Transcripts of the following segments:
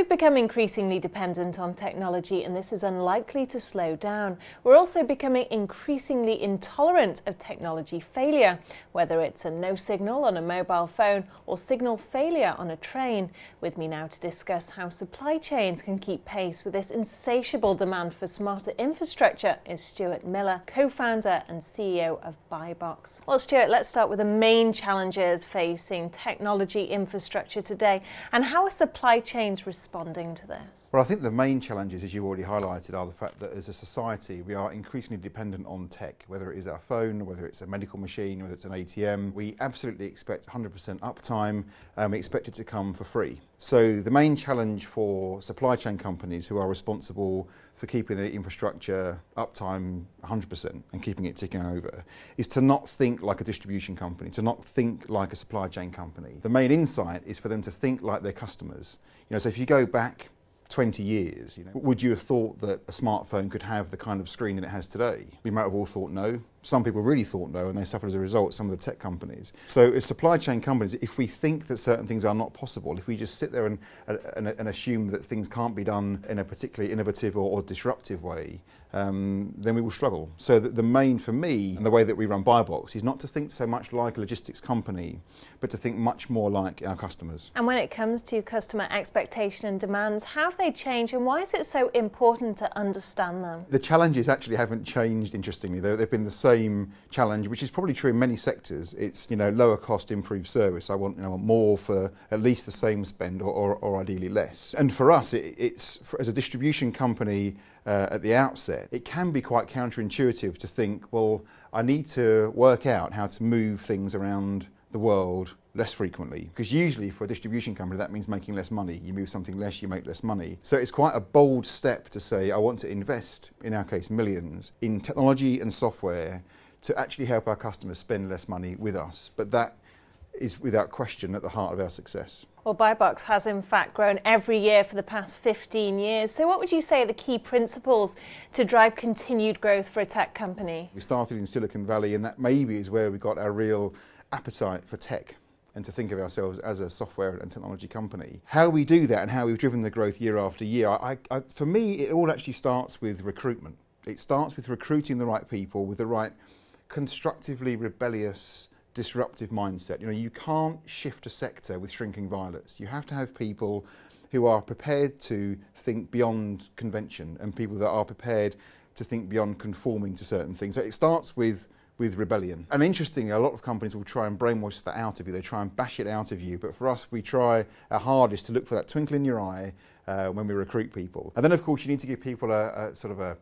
We've become increasingly dependent on technology, and this is unlikely to slow down. We're also becoming increasingly intolerant of technology failure, whether it's a no signal on a mobile phone or signal failure on a train. With me now to discuss how supply chains can keep pace with this insatiable demand for smarter infrastructure is Stuart Miller, co-founder and CEO of Buybox. Well, Stuart, let's start with the main challenges facing technology infrastructure today, and how are supply chains responding to this? Well, I think the main challenges, as you already highlighted, are the fact that as a society we are increasingly dependent on tech, whether it is our phone, whether it's a medical machine, whether it's an ATM. We absolutely expect 100% uptime, and we expect it to come for free. So the main challenge for supply chain companies who are responsible for keeping their infrastructure uptime 100% and keeping it ticking over is to not think like a distribution company, to not think like a supply chain company. The main insight is for them to think like their customers. You know, so if you go back 20 years, would you have thought that a smartphone could have the kind of screen that it has today? We might have all thought no. Some people really thought no, and they suffered as a result, some of the tech companies. So as supply chain companies, if we think that certain things are not possible, if we just sit there and assume that things can't be done in a particularly innovative or disruptive way, then we will struggle. So the main for me, and the way that we run Buybox, is not to think so much like a logistics company, but to think much more like our customers. And when it comes to customer expectation and demands, how have they changed, and why is it so important to understand them? The challenges actually haven't changed, interestingly. They've been the same challenge, which is probably true in many sectors. It's lower cost, improved service. I want more for at least the same spend, or ideally less. And for us, as a distribution company at the outset, it can be quite counterintuitive to think, well, I need to work out how to move things around the world less frequently, because usually for a distribution company that means making less money. You move something less, you make less money. So it's quite a bold step to say I want to invest, in our case millions, in technology and software to actually help our customers spend less money with us. But that is without question at the heart of our success. Well, Buybox has in fact grown every year for the past 15 years. So what would you say are the key principles to drive continued growth for a tech company? We started in Silicon Valley, and that maybe is where we got our real appetite for tech and to think of ourselves as a software and technology company. How we do that and how we've driven the growth year after year, for me, it all actually starts with recruitment. It starts with recruiting the right people with the right constructively rebellious, disruptive mindset. You can't shift a sector with shrinking violets. You have to have people who are prepared to think beyond convention, and people that are prepared to think beyond conforming to certain things. So it starts with rebellion. And interestingly, a lot of companies will try and brainwash that out of you. They try and bash it out of you. But for us, we try our hardest to look for that twinkle in your eye when we recruit people. And then, of course, you need to give people a sort of a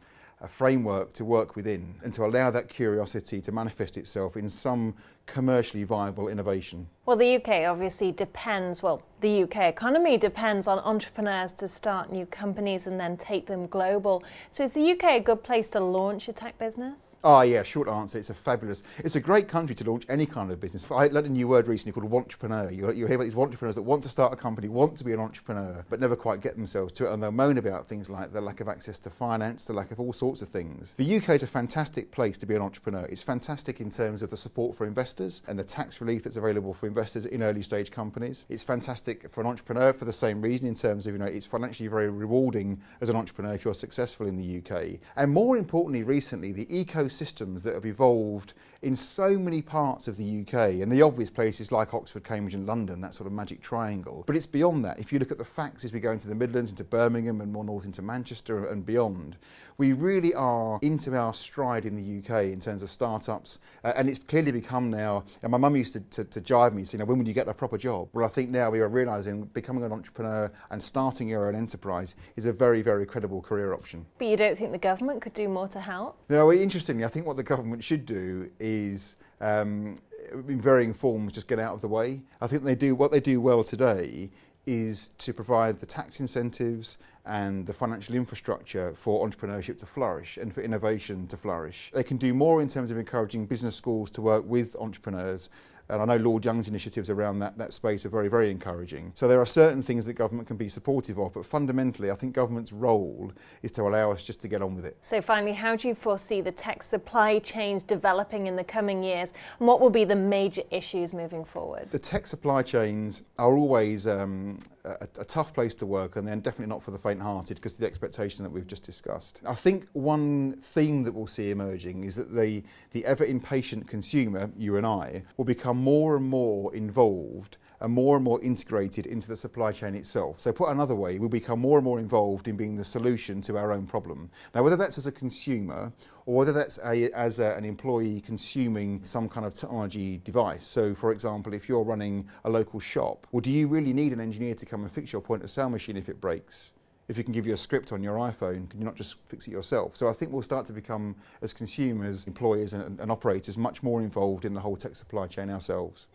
framework to work within, and to allow that curiosity to manifest itself in some commercially viable innovation. Well, the UK obviously depends, the UK economy depends on entrepreneurs to start new companies and then take them global. So is the UK a good place to launch a tech business? Oh yeah, short answer, it's a great country to launch any kind of business. I learned a new word recently called wantrepreneur. You hear about these entrepreneurs that want to start a company, want to be an entrepreneur, but never quite get themselves to it, and they'll moan about things like the lack of access to finance, the lack of all sorts of things. The UK is a fantastic place to be an entrepreneur. It's fantastic in terms of the support for investors and the tax relief that's available for investors in early stage companies. It's fantastic for an entrepreneur for the same reason, in terms of it's financially very rewarding as an entrepreneur if you're successful in the UK. And more importantly, recently, the ecosystems that have evolved in so many parts of the UK, and the obvious places like Oxford, Cambridge and London, that sort of magic triangle. But it's beyond that. If you look at the facts as we go into the Midlands, into Birmingham and more north into Manchester and beyond, we really are into our stride in the UK in terms of startups, and it's clearly become now, and my mum used to jive me, when will you get a proper job? Well, I think now we are realising becoming an entrepreneur and starting your own enterprise is a very, very credible career option. But you don't think the government could do more to help? No, interestingly, I think what the government should do is in varying forms just get out of the way. I think what they do well today is to provide the tax incentives and the financial infrastructure for entrepreneurship to flourish and for innovation to flourish. They can do more in terms of encouraging business schools to work with entrepreneurs And I know Lord Young's initiatives around that space are very, very encouraging. So there are certain things that government can be supportive of, but fundamentally I think government's role is to allow us just to get on with it. So finally, how do you foresee the tech supply chains developing in the coming years, and what will be the major issues moving forward? The tech supply chains are always a tough place to work, and they're definitely not for the faint-hearted because of the expectation that we've just discussed. I think one theme that we'll see emerging is that the ever-impatient consumer, you and I, will become more and more involved and more integrated into the supply chain itself. So put another way, we'll become more and more involved in being the solution to our own problem. Now, whether that's as a consumer or whether that's as an employee consuming some kind of technology device. So, for example, if you're running a local shop, well, do you really need an engineer to come and fix your point of sale machine if it breaks? If you can give you a script on your iPhone, can you not just fix it yourself? So I think we'll start to become, as consumers, employers and operators, much more involved in the whole tech supply chain ourselves.